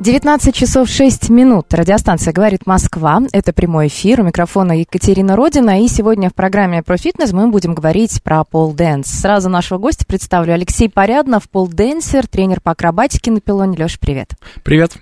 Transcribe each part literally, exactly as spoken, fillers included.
девятнадцать часов шесть минут. Радиостанция «Говорит Москва». Это прямой эфир. У микрофона Екатерина Родина. И сегодня в программе про фитнес мы будем говорить про полдэнс. Сразу нашего гостя представлю. Алексей Поряднов, полдэнсер, тренер по акробатике на пилоне. Лёш, привет. Привет.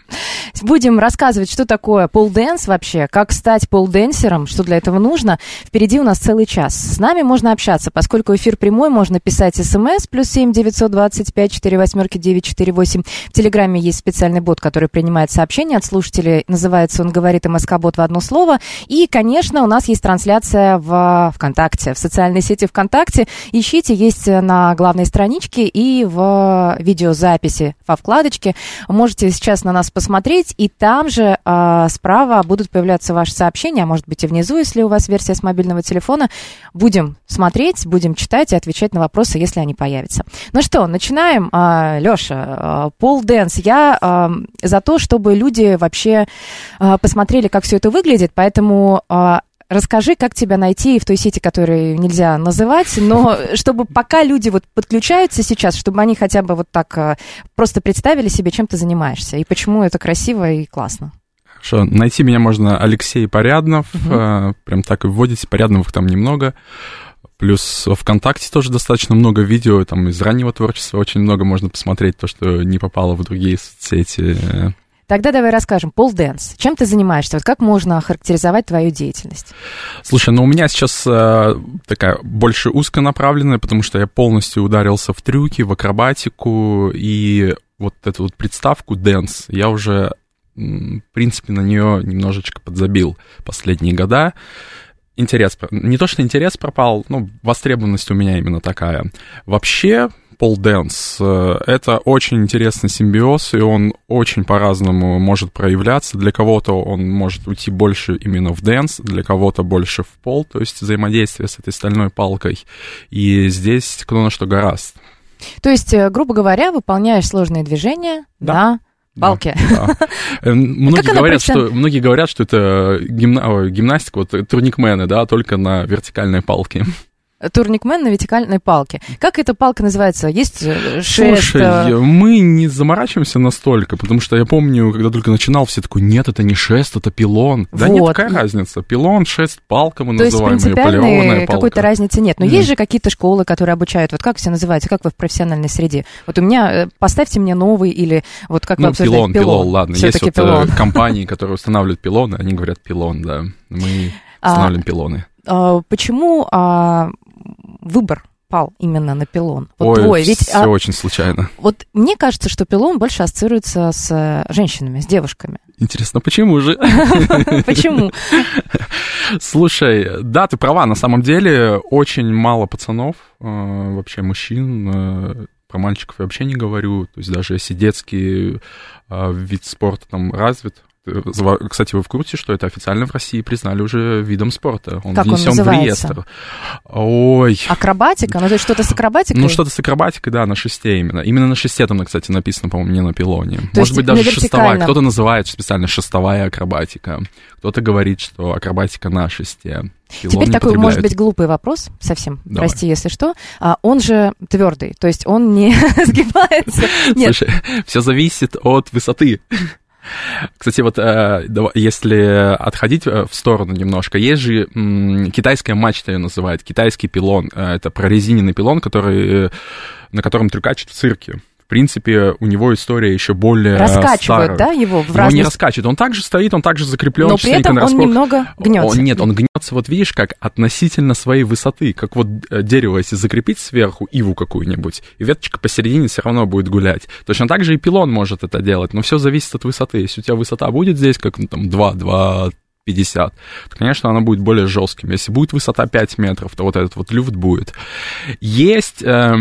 Будем рассказывать, что такое полдэнс вообще, как стать полдэнсером, что для этого нужно. Впереди у нас целый час. С нами можно общаться. Поскольку эфир прямой, можно писать смс плюс семь девятьсот двадцать пять сорок восемь девятьсот сорок восемь. В Телеграме есть специальный бот, который принимает сообщение от слушателей. Называется он «Говорит МСК-бот» в одно слово. И, конечно, у нас есть трансляция в ВКонтакте, в социальной сети ВКонтакте. Ищите, есть на главной страничке и в видеозаписи во вкладочке. Можете сейчас на нас посмотреть, и там же э, справа будут появляться ваши сообщения, а может быть и внизу, если у вас версия с мобильного телефона. Будем смотреть, будем читать и отвечать на вопросы, если они появятся. Ну что, начинаем. Э, Леша, э, полдэнс. Я э, за то, чтобы люди вообще э, посмотрели, как все это выглядит, поэтому э, расскажи, как тебя найти в той сети, которую нельзя называть, но чтобы пока люди вот подключаются сейчас, чтобы они хотя бы вот так э, просто представили себе, чем ты занимаешься и почему это красиво и классно. Хорошо, найти меня можно Алексей Поряднов, угу. э, прям так и вводите, Порядновых там немного. Плюс ВКонтакте тоже достаточно много видео, там из раннего творчества очень много можно посмотреть, то, что не попало в другие соцсети. Тогда давай расскажем. Полдэнс. Чем ты занимаешься? Вот как можно охарактеризовать твою деятельность? Слушай, ну у меня сейчас э, такая больше узконаправленная, потому что я полностью ударился в трюки, в акробатику, и вот эту вот представку «дэнс» я уже, в принципе, на нее немножечко подзабил последние года. Интерес, не то что интерес пропал, но востребованность у меня именно такая. Вообще полдэнс — это очень интересный симбиоз, и он очень по-разному может проявляться. Для кого-то он может уйти больше именно в дэнс, для кого-то больше в пол, то есть взаимодействие с этой стальной палкой. И здесь кто на что гораст. То есть, грубо говоря, выполняешь сложные движения, да? да? Балки. Да, да. Многие, говорят, что, многие говорят, что это гимна... гимнастика, вот турникмены, да, только на вертикальной палке. Турникмен на вертикальной палке. Как эта палка называется? Есть шест? Слушай, мы не заморачиваемся настолько, потому что я помню, когда только начинал, все такой, нет, это не шест, это пилон. Вот. Да нет, какая разница? Пилон, шест, палка мы то называем ее, полированная палка. Какой-то разницы нет. Но mm. есть же какие-то школы, которые обучают, вот как все называется, как вы в профессиональной среде? Вот у меня, поставьте мне новый или вот как ну, вы обсуждаете? Пилон, пилон, пилон, ладно. Все-таки есть пилон. Вот компании, которые устанавливают пилоны, они говорят пилон, да. Мы устанавливаем а... пилоны. Почему а, выбор пал именно на пилон? Вот Ой, твой, ведь, все а, очень случайно. Вот мне кажется, что пилон больше ассоциируется с женщинами, с девушками. Интересно, почему же? Почему? Слушай, да, ты права, на самом деле очень мало пацанов, вообще мужчин, про мальчиков я вообще не говорю, то есть даже если детский вид спорта там развит. Кстати, вы в курсе, что это официально в России признали уже видом спорта? Он как внесен он называется? В реестр. Ой. Акробатика? Ну, то есть что-то с акробатикой? Ну, что-то с акробатикой, да, на шесте именно. Именно на шесте там, кстати, написано, по-моему, не на пилоне. То Может быть, даже шестовая. Кто-то называет специально шестовая акробатика. Кто-то говорит, что акробатика на шесте. Пилон Теперь такой, может быть, глупый вопрос совсем, Давай. прости, если что. А он же твердый, то есть он не сгибается. Слушай, все зависит от высоты. Кстати, вот если отходить в сторону немножко, есть же китайская мачта, ее называют, китайский пилон. Это прорезиненный пилон, который, на котором трюкачат в цирке. В принципе, у него история еще более раскачивают, старая. Раскачивают, да, его в разных... Он не раскачивает, он также стоит, он также закреплен. Но при этом он распорт. немного гнется. Он, нет, он гнется, вот видишь, как относительно своей высоты, как вот дерево, если закрепить сверху иву какую-нибудь, и веточка посередине все равно будет гулять. Точно так же и пилон может это делать, но все зависит от высоты. Если у тебя высота будет здесь, как ну, там два-два пятьдесят, то, конечно, она будет более жестким. Если будет высота пять метров, то вот этот вот люфт будет. Есть э,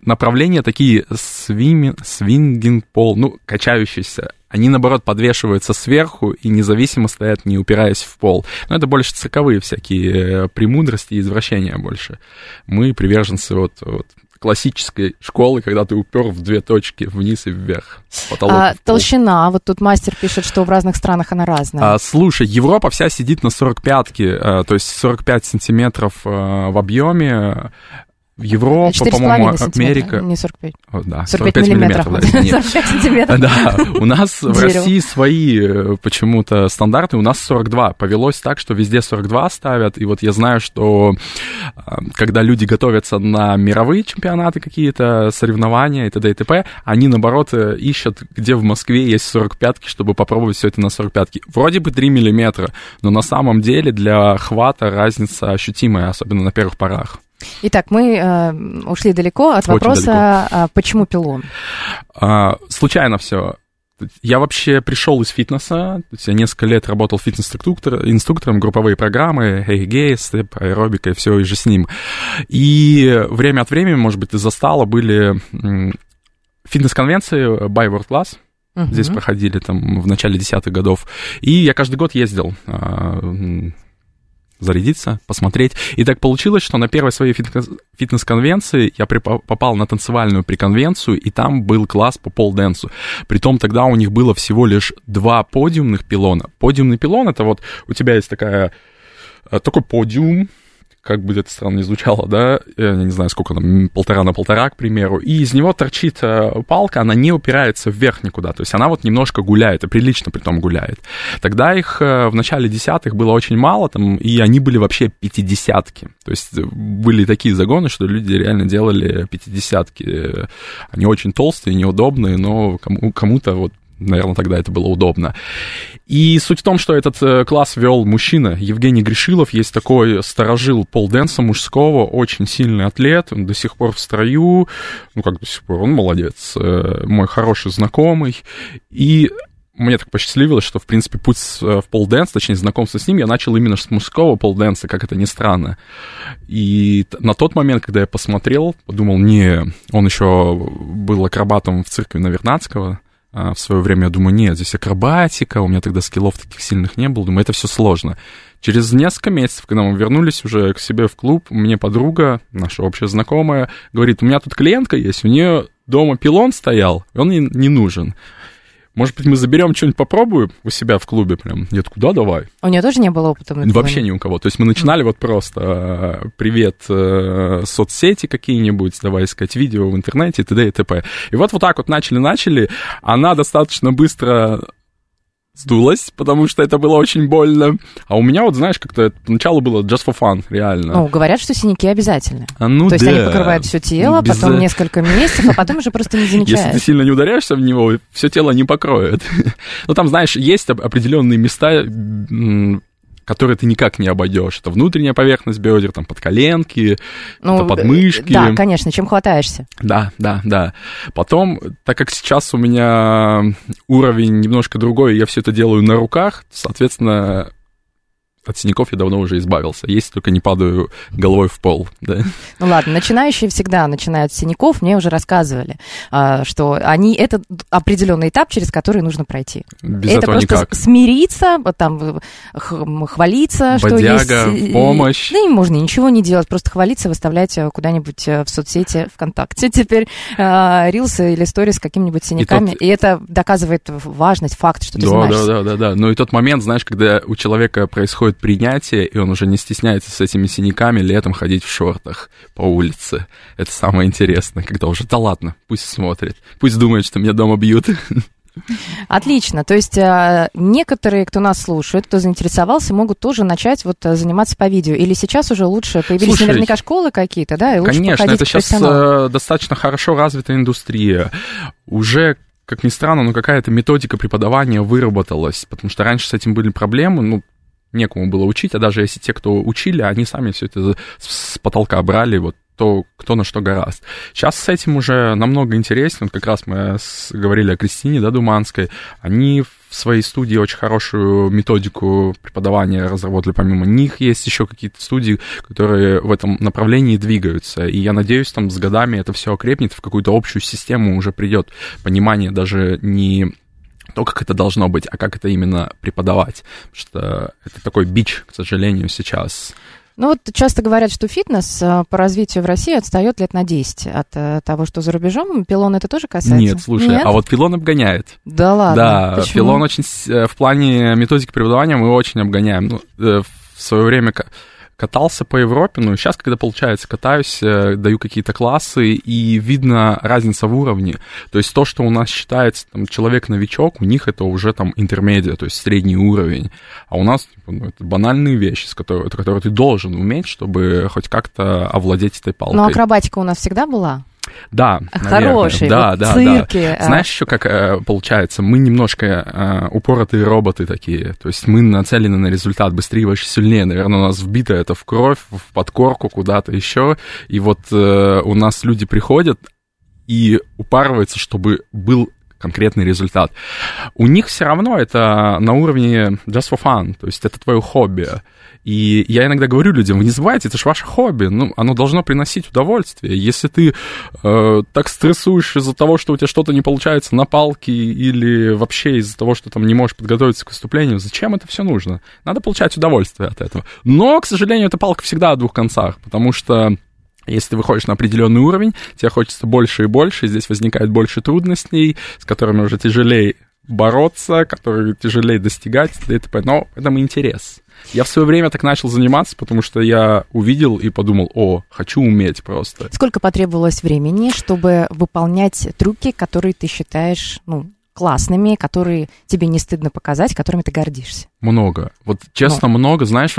направления такие свингинг-пол, ну, качающиеся. Они, наоборот, подвешиваются сверху и независимо стоят, не упираясь в пол. Но это больше цирковые всякие премудрости и извращения больше. Мы приверженцы вот, вот классической школы, когда ты упер в две точки вниз и вверх. Потолок, а, толщина, вот тут мастер пишет, что в разных странах она разная. А, слушай, Европа вся сидит на сорок пятке, а, то есть сорок пять сантиметров а, в объеме. Европа, по-моему, Америка... Не сорок пять. О, да, сорок пять, сорок пять миллиметров. миллиметров да, сорок пять сантиметров. Да, у нас в России свои почему-то стандарты, у нас сорок два. Повелось так, что везде сорок два ставят, и вот я знаю, что когда люди готовятся на мировые чемпионаты какие-то, соревнования и т.д. и т.п., они, наоборот, ищут, где в Москве есть сорок пятки, чтобы попробовать все это на сорок пятке. Вроде бы три миллиметра, но на самом деле для хвата разница ощутимая, особенно на первых порах. Итак, мы э, ушли далеко от вопроса, далеко. Почему пилон? А, случайно все. Я вообще пришел из фитнеса, то есть я несколько лет работал фитнес-инструктором, групповые программы, эйгей, степ, аэробика и все и же с ним. И время от времени, может быть, ты застала, были фитнес-конвенции by World Class. Uh-huh. Здесь проходили там в начале десятых годов. И я каждый год ездил зарядиться, посмотреть. И так получилось, что на первой своей фитнес-конвенции я попал на танцевальную приконвенцию, и там был класс по полденсу. Притом тогда у них было всего лишь два подиумных пилона. Подиумный пилон — это вот у тебя есть такая, такой подиум, как бы это странно ни звучало, да, я не знаю, сколько там, полтора на полтора, к примеру, и из него торчит палка, она не упирается вверх никуда, то есть она вот немножко гуляет, и прилично притом гуляет. Тогда их в начале десятых было очень мало, там, и они были вообще пятидесятки, то есть были такие загоны, что люди реально делали пятидесятки, они очень толстые, неудобные, но кому- кому-то вот, наверное, тогда это было удобно. И суть в том, что этот класс вел мужчина Евгений Гришилов. Есть такой старожил полденса мужского, очень сильный атлет, он до сих пор в строю. Ну, как до сих пор, он молодец, мой хороший знакомый. И мне так посчастливилось, что, в принципе, путь в полденс, точнее, знакомство с ним, я начал именно с мужского полденса, как это ни странно. И на тот момент, когда я посмотрел, подумал, не, он еще был акробатом в цирке Вернадского. В свое время я думаю, нет, здесь акробатика, у меня тогда скиллов таких сильных не было, думаю, это все сложно. Через несколько месяцев, когда мы вернулись уже к себе в клуб, мне подруга, наша общая знакомая, говорит, у меня тут клиентка есть, у нее дома пилон стоял, и он ей не нужен. Может быть, мы заберем что-нибудь, попробуем у себя в клубе прям? Я такой, да, давай. У нее тоже не было опыта? Вообще ни у кого. То есть мы начинали вот просто привет соцсети какие-нибудь, давай искать видео в интернете и т.д. и т.п. И вот вот так вот начали-начали. Она достаточно быстро сдулась, потому что это было очень больно. А у меня вот, знаешь, как-то поначалу было just for fun, реально. Ну, говорят, что синяки обязательны. А, ну, то да. есть они покрывают все тело, Без... потом несколько месяцев, а потом уже просто не замечаешь. Если ты сильно не ударяешься в него, все тело не покроет. Ну, там, знаешь, есть определенные места, которые ты никак не обойдешь. Это внутренняя поверхность бедер, там подколенки, ну, это подмышки. Да, конечно, чем хватаешься. Да, да, да. Потом, так как сейчас у меня уровень немножко другой, я все это делаю на руках, соответственно, от синяков я давно уже избавился, если только не падаю головой в пол. Да? Ну ладно, начинающие всегда начинают с синяков. Мне уже рассказывали, что они это определенный этап, через который нужно пройти. Без это этого просто никак. Смириться, там, хвалиться, бодяга, что есть помощь. Да и можно ничего не делать, просто хвалиться, выставлять куда-нибудь в соцсети ВКонтакте теперь рилсы или сторис с какими-нибудь синяками. И, тот... и это доказывает важность, факт, что ты да, знаешь. Да, да, да, да. Ну и тот момент, знаешь, когда у человека происходит принятие, и он уже не стесняется с этими синяками летом ходить в шортах по улице. Это самое интересное, когда уже, да ладно, пусть смотрит, пусть думает, что меня дома бьют. Отлично. То есть некоторые, кто нас слушает, кто заинтересовался, могут тоже начать вот заниматься по видео. Или сейчас уже лучше появились Слушай, наверняка школы какие-то, да? И лучше конечно, это сейчас достаточно хорошо развитая индустрия. Уже как ни странно, но какая-то методика преподавания выработалась, потому что раньше с этим были проблемы, ну, некому было учить, а даже если те, кто учили, они сами все это с потолка брали, вот то кто на что гораст. Сейчас с этим уже намного интереснее. Вот как раз мы говорили о Кристине, да, Думанской. Они в своей студии очень хорошую методику преподавания разработали. Помимо них есть еще какие-то студии, которые в этом направлении двигаются. И я надеюсь, там с годами это все окрепнет, в какую-то общую систему уже придет понимание даже не то, как это должно быть, а как это именно преподавать. Потому что это такой бич, к сожалению, сейчас. Ну вот часто говорят, что фитнес по развитию в России отстает лет на десять от того, что за рубежом. Пилон это тоже касается? Нет, слушай, Нет? а вот пилон обгоняет. Да ладно? Да, почему? Пилон очень... В плане методики преподавания мы очень обгоняем. Ну, в свое время катался по Европе, но сейчас, когда получается, катаюсь, даю какие-то классы, и видно разница в уровне. То есть то, что у нас считается там, человек-новичок, у них это уже там интермедиа, то есть средний уровень. А у нас типа, ну, это банальные вещи, с которой, которые ты должен уметь, чтобы хоть как-то овладеть этой палкой. Но акробатика у нас всегда была? Да, хорошие, да, вот да, цирки. Да. Знаешь, еще как получается? Мы немножко упоротые роботы такие. То есть мы нацелены на результат быстрее, вообще сильнее. Наверное, у нас вбито это в кровь, в подкорку, куда-то еще. И вот у нас люди приходят и упарываются, чтобы был конкретный результат. У них все равно это на уровне just for fun, то есть это твое хобби. И я иногда говорю людям, вы не забывайте, это же ваше хобби, ну, оно должно приносить удовольствие. Если ты э, так стрессуешь из-за того, что у тебя что-то не получается на палке или вообще из-за того, что там не можешь подготовиться к выступлению, зачем это все нужно? Надо получать удовольствие от этого. Но, к сожалению, эта палка всегда о двух концах, потому что если ты выходишь на определенный уровень, тебе хочется больше и больше, и здесь возникает больше трудностей, с которыми уже тяжелее бороться, которые тяжелее достигать и т.п. Но это мой интерес. Я в свое время так начал заниматься, потому что я увидел и подумал, о, хочу уметь просто. Сколько потребовалось времени, чтобы выполнять трюки, которые ты считаешь, ну, классными, которые тебе не стыдно показать, которыми ты гордишься? Много. Вот честно, Но. много. Знаешь,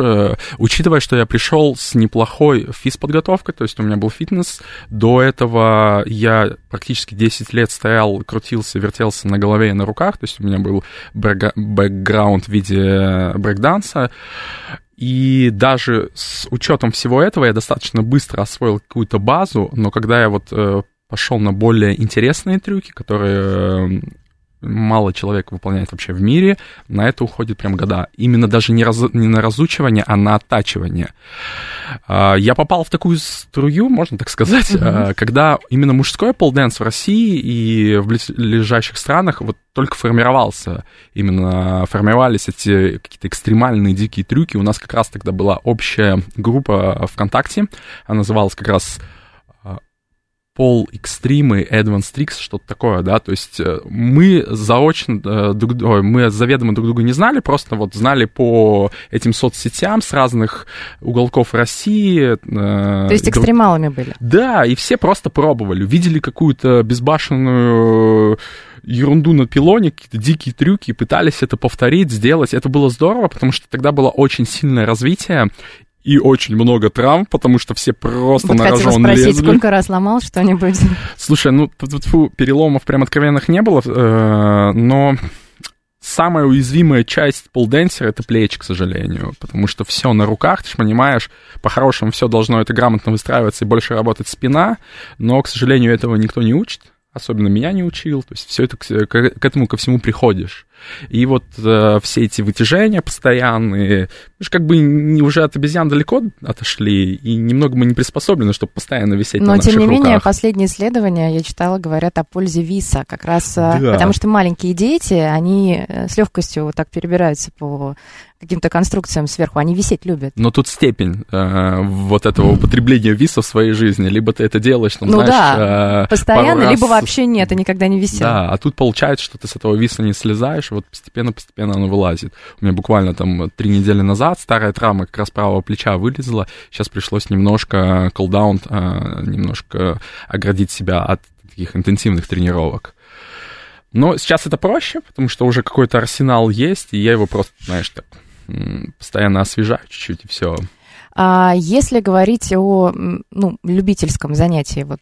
учитывая, что я пришел с неплохой физподготовкой, то есть у меня был фитнес, до этого я практически десять лет стоял, крутился, вертелся на голове и на руках, то есть у меня был бэкграунд в виде брейкданса. И даже с учетом всего этого я достаточно быстро освоил какую-то базу, но когда я вот пошел на более интересные трюки, которые... мало человек выполняет вообще в мире, на это уходит прям года. Именно даже не, раз, не на разучивание, а на оттачивание. Я попал в такую струю, можно так сказать, mm-hmm. когда именно мужской полденс в России и в ближайших странах вот только формировался. Именно формировались эти какие-то экстремальные дикие трюки. У нас как раз тогда была общая группа ВКонтакте, она называлась как раз... Пол экстримы, Advanced Tricks, что-то такое, да, то есть мы заочно, мы заведомо друг друга не знали, просто вот знали по этим соцсетям с разных уголков России. То есть экстремалами были? Да, и все просто пробовали, увидели какую-то безбашенную ерунду на пилоне, какие-то дикие трюки, пытались это повторить, сделать, это было здорово, потому что тогда было очень сильное развитие, и очень много травм, потому что все просто вот на рожон лезли. Вот хотела спросить, сколько раз ломал что-нибудь? Слушай, ну, фу, переломов прям откровенных не было, э- но самая уязвимая часть полденсера — это плечи, к сожалению, потому что все на руках, ты же понимаешь, по-хорошему все должно это грамотно выстраиваться и больше работать спина, но, к сожалению, этого никто не учит. Особенно меня не учил, то есть все это к, к этому ко всему приходишь. И вот э, все эти вытяжения постоянные, мы же как бы не, уже от обезьян далеко отошли, и немного мы не приспособлены, чтобы постоянно висеть Но, на наших руках. Но, тем не менее, последние исследования, я читала, говорят о пользе виса, как раз да. потому что маленькие дети, они с легкостью вот так перебираются по каким-то конструкциям сверху, они висеть любят. Но тут степень э, вот этого употребления виса в своей жизни. Либо ты это делаешь, там, ну, знаешь, да, э, постоянно, раз... либо вообще нет, и никогда не висел. Да, а тут получается, что ты с этого виса не слезаешь, и вот постепенно-постепенно оно вылазит. У меня буквально там три недели назад старая травма как раз правого плеча вылезла, сейчас пришлось немножко колдаун, э, немножко оградить себя от таких интенсивных тренировок. Но сейчас это проще, потому что уже какой-то арсенал есть, и я его просто, знаешь, так... постоянно освежаю чуть-чуть, и все. А если говорить о ну, любительском занятии вот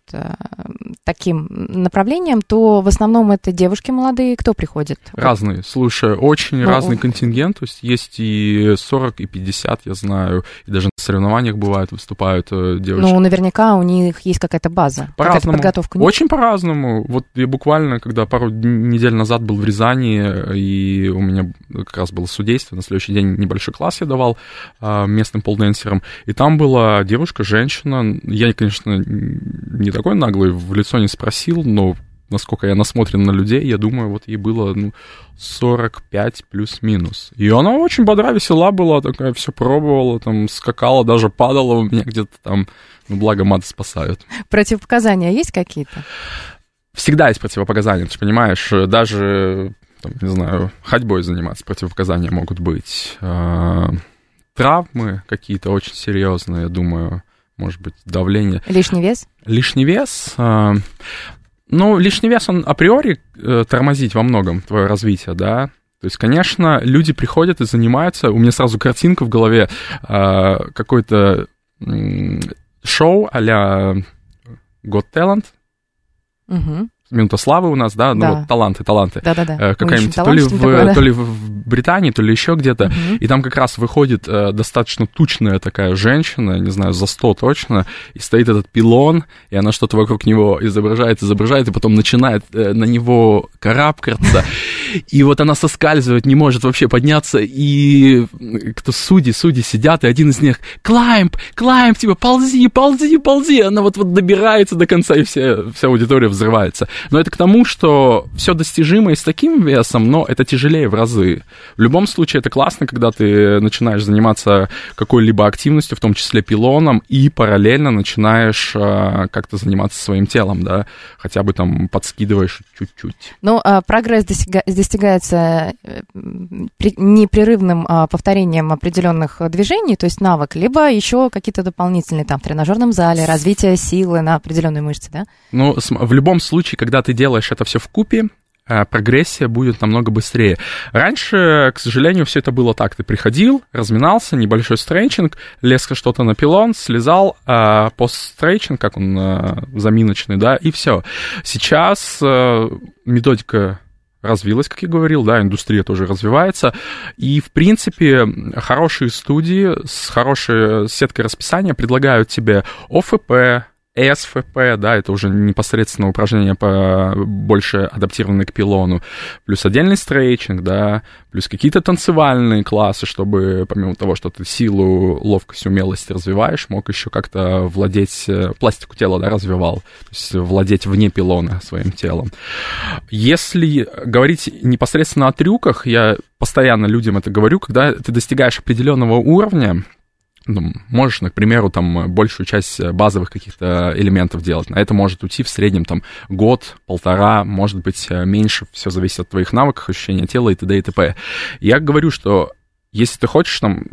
таким направлением, то в основном это девушки молодые, кто приходит? Разные, слушай, очень ну, разный контингент, то есть есть и сорок, и пятьдесят, я знаю, и даже на соревнованиях бывают, выступают девушки. Ну, наверняка у них есть какая-то база, какая-то подготовка. Очень по-разному, вот я буквально, когда пару недель назад был в Рязани, и у меня как раз было судейство, на следующий день небольшой класс я давал местным полденсерам, и там была девушка, женщина. Я, конечно, не такой наглый, в лицо не спросил, но насколько я насмотрен на людей, я думаю, вот ей было ну, сорок пять плюс-минус. И она очень бодра, весела была, такая все пробовала, там скакала, даже падала у меня где-то там. Ну, благо мат спасают. Противопоказания есть какие-то? Всегда есть противопоказания, ты понимаешь, даже, там, не знаю, ходьбой заниматься противопоказания могут быть. Травмы какие-то очень серьезные, я думаю, может быть, давление. Лишний вес? Лишний вес. Ну, лишний вес, он априори тормозит во многом твое развитие, да. То есть, конечно, люди приходят и занимаются. У меня сразу картинка в голове, какое-то шоу а-ля Got Talent. Угу. Минута славы у нас, да, ну да. Вот таланты, таланты. Да-да-да. Какая-нибудь, то ли, в, такое, да? то ли в Британии, то ли еще где-то. Угу. И там как раз выходит э, достаточно тучная такая женщина, не знаю, за сто точно, и стоит этот пилон, и она что-то вокруг него изображает, изображает, и потом начинает э, на него карабкаться. И вот она соскальзывает, не может вообще подняться, и кто судьи, судьи сидят, и один из них «Climb, climb», типа «ползи, ползи, ползи», она вот добирается до конца, и вся, вся аудитория взрывается. Но это к тому, что все достижимо и с таким весом, но это тяжелее в разы. В любом случае, это классно, когда ты начинаешь заниматься какой-либо активностью, в том числе пилоном, и параллельно начинаешь как-то заниматься своим телом, да, хотя бы там подскидываешь чуть-чуть. Ну, прогресс достига- достигается непрерывным повторением определенных движений, то есть навык, либо еще какие-то дополнительные там в тренажерном зале, развитие силы на определенные мышцы, да? Ну, в любом случае, когда ты делаешь это все вкупе, прогрессия будет намного быстрее. Раньше, к сожалению, все это было так. Ты приходил, разминался, небольшой стрейчинг, лез что-то на пилон, слезал, постстрейчинг, как он, заминочный, да, и все. Сейчас методика развилась, как я говорил, да, индустрия тоже развивается, и, в принципе, хорошие студии с хорошей сеткой расписания предлагают тебе ОФП, эс эф пэ, да, это уже непосредственно упражнения по, больше адаптированные к пилону, плюс отдельный стрейчинг, да, плюс какие-то танцевальные классы, чтобы помимо того, что ты силу, ловкость, умелость развиваешь, мог еще как-то владеть, пластику тела, да, развивал, то есть владеть вне пилона своим телом. Если говорить непосредственно о трюках, я постоянно людям это говорю, когда ты достигаешь определенного уровня, ну, можешь, к примеру, там большую часть базовых каких-то элементов делать. На это может уйти в среднем там год, полтора, может быть, меньше. Все зависит от твоих навыков, ощущения тела и т.д. и т.п. Я говорю, что если ты хочешь, там,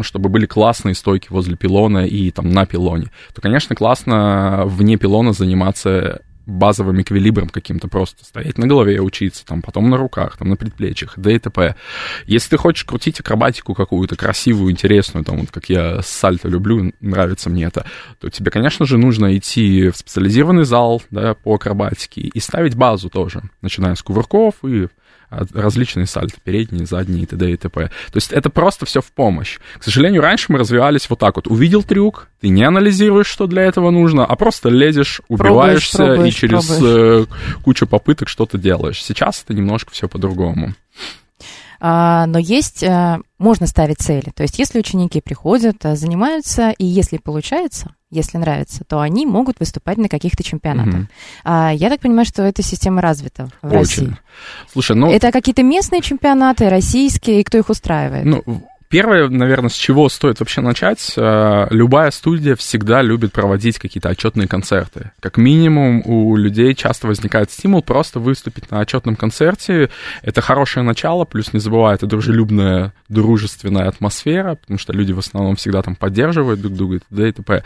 чтобы были классные стойки возле пилона и там на пилоне, то, конечно, классно вне пилона заниматься базовым эквилибром каким-то, просто стоять на голове, учиться, там, потом на руках, там, на предплечьях, да и т.п. Если ты хочешь крутить акробатику какую-то красивую, интересную, там, вот как я сальто люблю, нравится мне это, то тебе, конечно же, нужно идти в специализированный зал, да, по акробатике и ставить базу тоже, начиная с кувырков и различные сальто, передние, задние и т.д. и т.п. То есть это просто все в помощь. К сожалению, раньше мы развивались вот так вот. Увидел трюк, ты не анализируешь, что для этого нужно, а просто лезешь, убиваешься, пробуешь, пробуешь, и через пробуешь. Кучу попыток что-то делаешь. Сейчас это немножко все по-другому. А, но есть, можно ставить цели. То есть если ученики приходят, занимаются, и если получается, если нравится, то они могут выступать на каких-то чемпионатах. Угу. А, я так понимаю, что эта система развита в Очень. России. Слушай, ну... Это какие-то местные чемпионаты, российские, и кто их устраивает? Ну, первое, наверное, с чего стоит вообще начать, любая студия всегда любит проводить какие-то отчетные концерты. Как минимум, у людей часто возникает стимул просто выступить на отчетном концерте. Это хорошее начало, плюс не забывай, это дружелюбная, дружественная атмосфера, потому что люди в основном всегда там поддерживают друг друга и т.д. и т.п.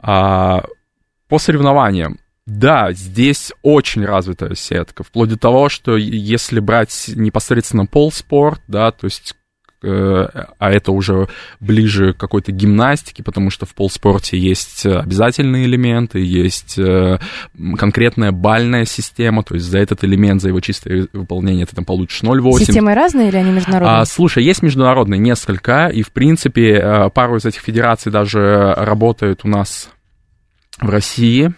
По соревнованиям. Да, здесь очень развитая сетка, вплоть до того, что если брать непосредственно полспорт, да, то есть а это уже ближе к какой-то гимнастике, потому что в полспорте есть обязательные элементы, есть конкретная бальная система, то есть за этот элемент, за его чистое выполнение ты там получишь ноль целых восемь десятых. Системы разные или они международные? А, слушай, есть международные несколько, и в принципе пару из этих федераций даже работают у нас в России.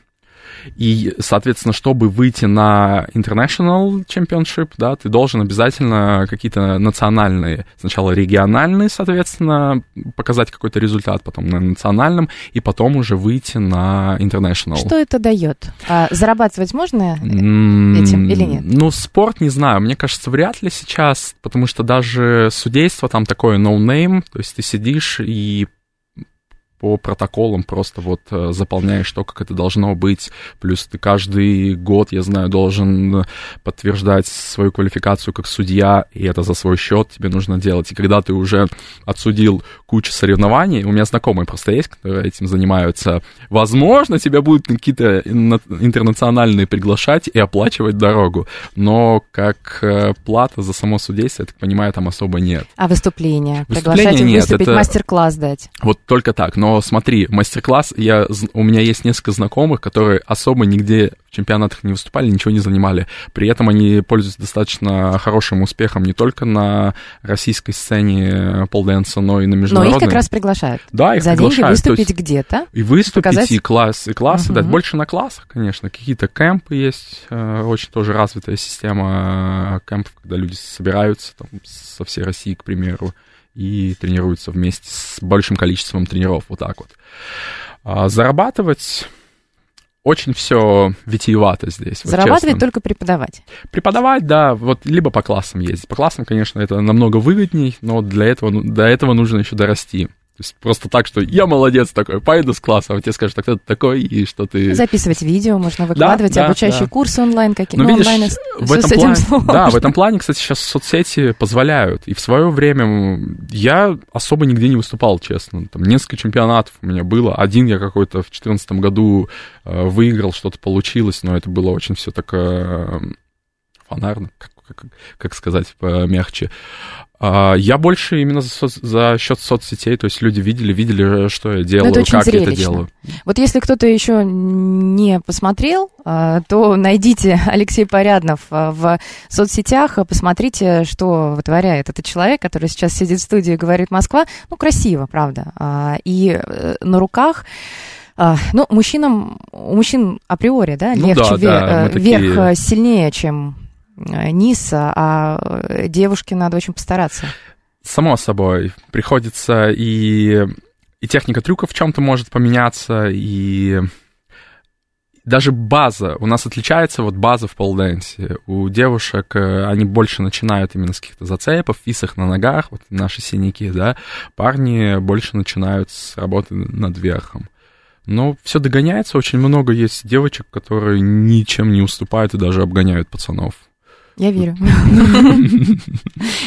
И, соответственно, чтобы выйти на International Championship, да, ты должен обязательно какие-то национальные, сначала региональные, соответственно, показать какой-то результат, потом на национальном, и потом уже выйти на International. Что это дает? А зарабатывать можно этим или нет? Ну, спорт, не знаю, мне кажется, вряд ли сейчас, потому что даже судейство там такое no-name, то есть ты сидишь и по протоколам просто вот заполняешь то, как это должно быть. Плюс ты каждый год, я знаю, должен подтверждать свою квалификацию как судья, и это за свой счет тебе нужно делать. И когда ты уже отсудил кучу соревнований, у меня знакомые просто есть, которые этим занимаются, возможно, тебя будут какие-то интернациональные приглашать и оплачивать дорогу. Но как плата за само судейство, я так понимаю, там особо нет. А выступления? Выступления приглашать нет, выступить, это... мастер-класс дать? Вот только так, но Но смотри, мастер-класс, я, у меня есть несколько знакомых, которые особо нигде в чемпионатах не выступали, ничего не занимали. При этом они пользуются достаточно хорошим успехом не только на российской сцене полденса, но и на международной. Но их как раз приглашают. Да, их за приглашают. За деньги выступить где-то. И выступить, показать... и класс, и классы, угу. Да, больше на классах, конечно. Какие-то кэмпы есть, очень тоже развитая система кэмпов, когда люди собираются там, со всей России, к примеру, и тренируются вместе с большим количеством тренеров, вот так вот. А зарабатывать очень все витиевато здесь. Вот зарабатывать честно. Только преподавать? Преподавать, да, вот либо по классам ездить. По классам, конечно, это намного выгодней, но для этого, до этого нужно еще дорасти. То есть просто так, что я молодец такой, пойду с класса, а тебе скажут, а кто ты такой, и что ты... Записывать видео можно, выкладывать, да, да, обучающие да. курсы онлайн какие-то. Ну, видишь, онлайн, в этом плане, да, в этом плане, кстати, сейчас соцсети позволяют. И в свое время я особо нигде не выступал, честно. Там несколько чемпионатов у меня было. Один я какой-то в две тысячи четырнадцатом году выиграл, что-то получилось, но это было очень все так фонарно, как, как, как сказать, помягче. Я больше именно за, за счет соцсетей, то есть люди видели, видели, что я делаю, это как зрелищно. Я это делаю. Вот если кто-то еще не посмотрел, то найдите Алексей Поряднов в соцсетях, посмотрите, что вытворяет этот человек, который сейчас сидит в студии и говорит «Москва». Ну, красиво, правда. И на руках... Ну, мужчинам, у мужчин априори, да, легче, ну да, ве- да, такие... верх сильнее, чем... низ, а девушке надо очень постараться. Само собой. Приходится и, и техника трюков в чем-то может поменяться, и даже база. У нас отличается вот база в полденсе. У девушек они больше начинают именно с каких-то зацепов, фисах на ногах, вот наши синяки, да. Парни больше начинают с работы над верхом. Но все догоняется. Очень много есть девочек, которые ничем не уступают и даже обгоняют пацанов. Я верю.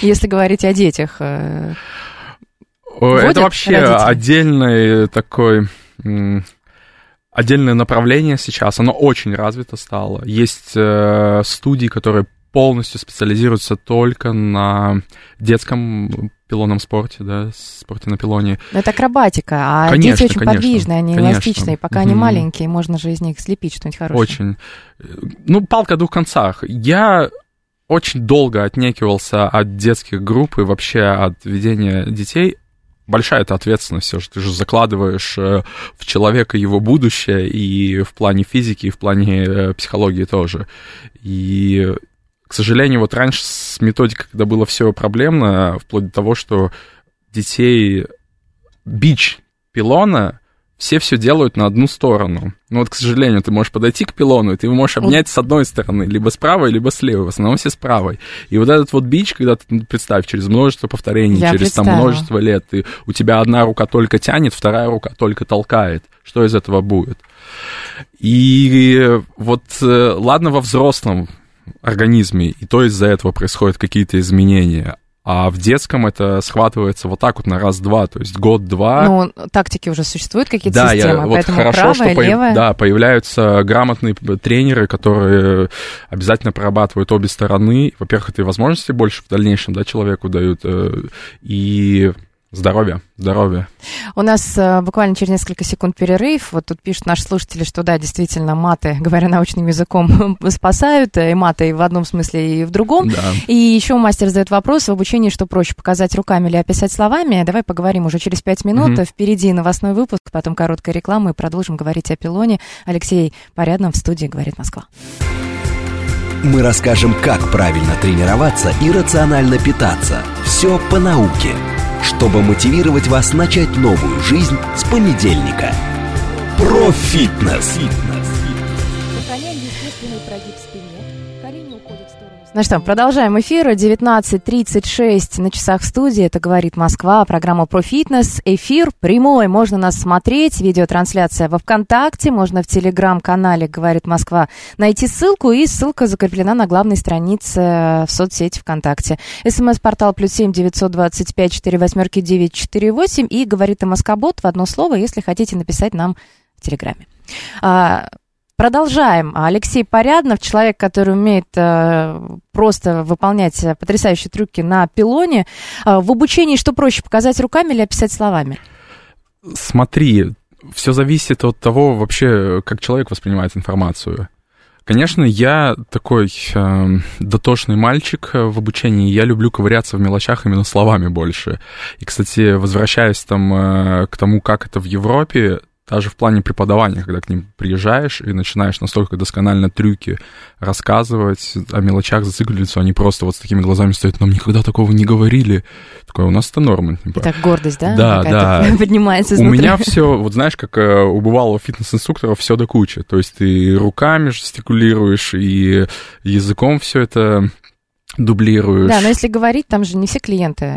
Если говорить о детях. Это вообще отдельный такой... Отдельное направление сейчас. Оно очень развито стало. Есть студии, которые полностью специализируются только на детском пилонном спорте, да, спорте на пилоне. Но это акробатика, а конечно, дети очень конечно, подвижные, они конечно. эластичные. Пока mm-hmm. они маленькие, можно же из них слепить что-нибудь хорошее. Очень. Ну, палка о двух концах. Я... Очень долго отнекивался от детских групп и вообще от ведения детей. Большая это ответственность все же. Ты же закладываешь в человека его будущее и в плане физики, и в плане психологии тоже. И, к сожалению, вот раньше с методикой, когда было все проблемно, вплоть до того, что детей бич пилона... Все все делают на одну сторону. Ну вот, к сожалению, ты можешь подойти к пилону, и ты его можешь обнять с одной стороны, либо с правой, либо с левой. В основном все с правой. И вот этот вот бич, когда ты, ну, представь, через множество повторений, Я через там, множество лет, ты, у тебя одна рука только тянет, вторая рука только толкает. Что из этого будет? И вот, ладно, во взрослом организме, и то из-за этого происходят какие-то изменения. А в детском это схватывается вот так вот на раз-два, то есть год-два. Ну, тактики уже существуют, какие-то да, системы, я, вот поэтому хорошо, правая, что левая. По... Да, появляются грамотные тренеры, которые обязательно прорабатывают обе стороны. Во-первых, это и возможности больше в дальнейшем, да, человеку дают, и... Здоровья, здоровья. У нас э, буквально через несколько секунд перерыв. Вот тут пишут наши слушатели, что да, действительно, маты, говоря научным языком, спасают. И маты и в одном смысле, и в другом. Да. И еще мастер задает вопрос в обучении, что проще, показать руками или описать словами. Давай поговорим уже через пять минут. Угу. Впереди новостной выпуск, потом короткая реклама и продолжим говорить о пилоне. Алексей Поряднов в студии «Говорит Москва». Мы расскажем, как правильно тренироваться и рационально питаться. Все по науке. Чтобы мотивировать вас начать новую жизнь с понедельника. Про фитнес. Ну что, продолжаем эфир. девятнадцать тридцать шесть на часах в студии. Это «Говорит Москва», программа про фитнес. Эфир прямой. Можно нас смотреть. Видеотрансляция во ВКонтакте. Можно в телеграм-канале «Говорит Москва» найти ссылку. И ссылка закреплена на главной странице в соцсети ВКонтакте. СМС-портал плюс семь девятьсот двадцать пять четыре восьмерки девять четыре восемь. И «Говорит и Москобот» в одно слово, если хотите написать нам в телеграме. Продолжаем. Алексей Поряднов, человек, который умеет э, просто выполнять потрясающие трюки на пилоне. Э, в обучении что проще, показать руками или описать словами? Смотри, все зависит от того вообще, как человек воспринимает информацию. Конечно, я такой э, дотошный мальчик в обучении, я люблю ковыряться в мелочах именно словами больше. И, кстати, возвращаясь там э, к тому, как это в Европе, даже в плане преподавания, когда к ним приезжаешь и начинаешь настолько досконально трюки рассказывать, о мелочах зацикливаются, они просто вот с такими глазами стоят, нам никогда такого не говорили. Такое, у нас это норма. Типа. Так гордость, да? Да, да. Поднимается изнутри. У меня все, вот знаешь, как у бывалого фитнес-инструктора, все до кучи. То есть ты руками жестикулируешь, и языком все это... дублируешь. Да, но если говорить, там же не все клиенты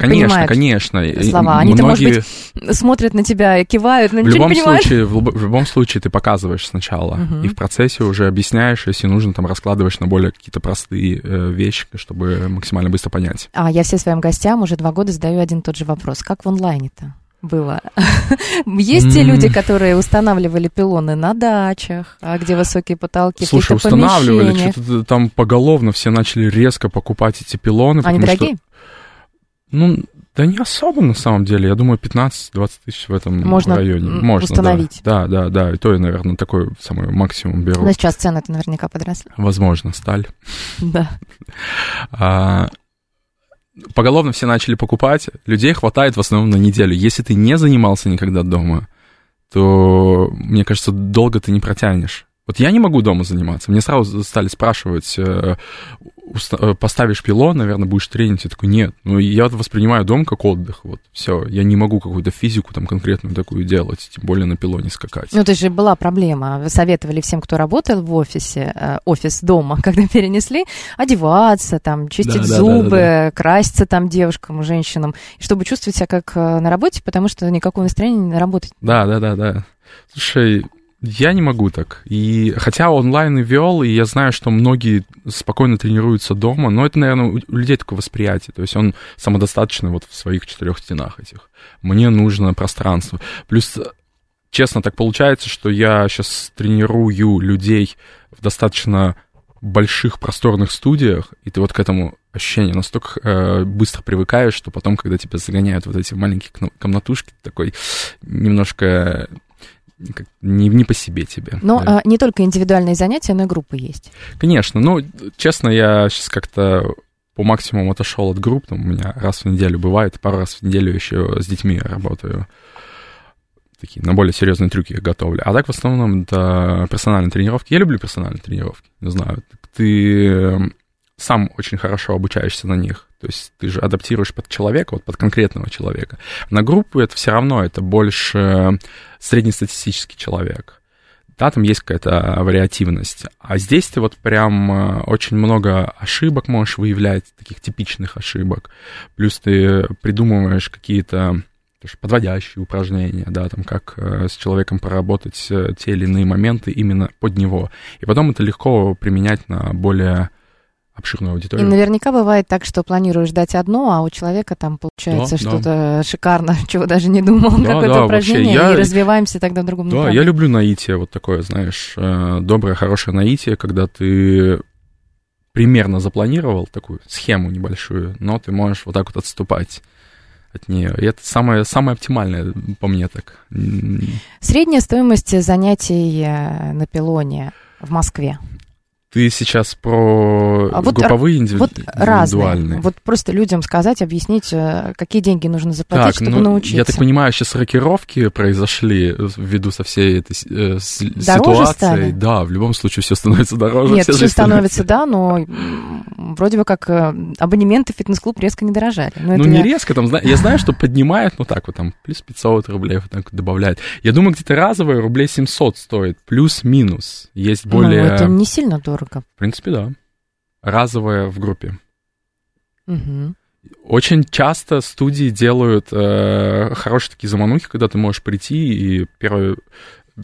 конечно, понимают конечно. Слова. Они-то, Многие... может быть, смотрят на тебя, кивают, но в ничего не понимают. Случае, в, люб- в любом случае ты показываешь сначала, uh-huh. и в процессе уже объясняешь, если нужно, там раскладываешь на более какие-то простые э, вещи, чтобы максимально быстро понять. А я все своим гостям уже два года задаю один и тот же вопрос. Как в онлайне-то было? Есть те люди, которые устанавливали пилоны на дачах, а где высокие потолки, в каких-то помещениях? Слушай, устанавливали, что-то там поголовно все начали резко покупать эти пилоны. Они дорогие? Что... Ну, да не особо на самом деле. Я думаю, пятнадцать-двадцать тысяч в этом можно районе. Можно установить. Да, да, да. И то я, наверное, такой самый максимум беру. Но сейчас цены-то наверняка подросли. Возможно, сталь. Да. А... Поголовно все начали покупать, людей хватает в основном на неделю. Если ты не занимался никогда дома, то, мне кажется, долго ты не протянешь. Вот я не могу дома заниматься. Мне сразу стали спрашивать, поставишь пилон, наверное, будешь тренить. Я такой, нет. Ну, я воспринимаю дом как отдых. Вот, все. Я не могу какую-то физику там конкретную такую делать, тем более на пилоне скакать. Ну, это же была проблема. Вы советовали всем, кто работал в офисе, офис дома, когда перенесли, одеваться, там, чистить да, зубы, да, да, да. краситься там девушкам, женщинам, чтобы чувствовать себя как на работе, потому что никакого настроения не наработать. Да, да, да, да. Слушай... Я не могу так. И хотя онлайн и вел, и я знаю, что многие спокойно тренируются дома, но это, наверное, у людей такое восприятие. То есть он самодостаточный вот в своих четырех стенах этих. Мне нужно пространство. Плюс, честно, так получается, что я сейчас тренирую людей в достаточно больших просторных студиях, и ты вот к этому ощущению настолько э, быстро привыкаешь, что потом, когда тебя загоняют вот эти маленькие комнатушки, ты такой немножко... Не, не по себе тебе. Но да. а, не только индивидуальные занятия, но и группы есть. Конечно. Ну, честно, я сейчас как-то по максимуму отошел от групп. Там у меня раз в неделю бывает, пару раз в неделю еще с детьми работаю. Такие на более серьезные трюки я готовлю. А так в основном это персональные тренировки. Я люблю персональные тренировки. Не знаю. Ты сам очень хорошо обучаешься на них. То есть ты же адаптируешь под человека, вот под конкретного человека. На группу это все равно, это больше среднестатистический человек. Да, там есть какая-то вариативность. А здесь ты вот прям очень много ошибок можешь выявлять, таких типичных ошибок. Плюс ты придумываешь какие-то подводящие упражнения, да, там как с человеком поработать те или иные моменты именно под него. И потом это легко применять на более... обширную аудиторию. И наверняка бывает так, что планируешь дать одно, а у человека там получается да, что-то да. шикарно, чего даже не думал, да, какое-то да, упражнение, я... и развиваемся тогда в другом направлении. Да, я люблю наитие вот такое, знаешь, доброе, хорошее наитие, когда ты примерно запланировал такую схему небольшую, но ты можешь вот так вот отступать от нее. И это самое, самое оптимальное, по мне так. Средняя стоимость занятий на пилоне в Москве. Ты сейчас про а вот групповые, индивиду... вот индивидуальные. Разные. Вот просто людям сказать, объяснить, какие деньги нужно заплатить, так, чтобы ну, научиться. Я так понимаю, сейчас рокировки произошли ввиду со всей этой э, с, ситуации. Стали? Да, в любом случае все становится дороже. Нет, все, все становится, да, но вроде бы как абонементы в фитнес-клуб резко не дорожали. Но ну, не я... резко, там, я знаю, что поднимают, ну так вот там, плюс пятьсот рублей вот так вот добавляют. Я думаю, где-то разовые рублей семьсот стоит, плюс-минус. Есть более... Ну, это не сильно дорого. В принципе, да. Разовая в группе. Угу. Очень часто студии делают э, хорошие такие заманухи, когда ты можешь прийти, и первое,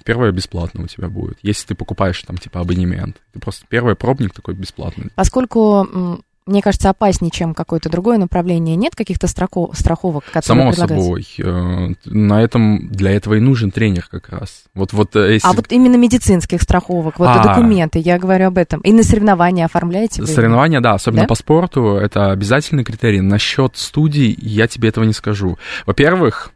первое бесплатно у тебя будет. Если ты покупаешь там типа абонемент. Ты просто первый пробник такой бесплатный. Поскольку, мне кажется, опаснее, чем какое-то другое направление, нет каких-то страхов, страховок, которые предлагаются? Само собой. На этом, для этого и нужен тренер как раз. Вот, вот, если... А вот именно медицинских страховок, вот а, документы, я говорю об этом. И на соревнования оформляете вы? Соревнования, да, особенно да? по спорту, это обязательный критерий. Насчет студий я тебе этого не скажу. Во-первых,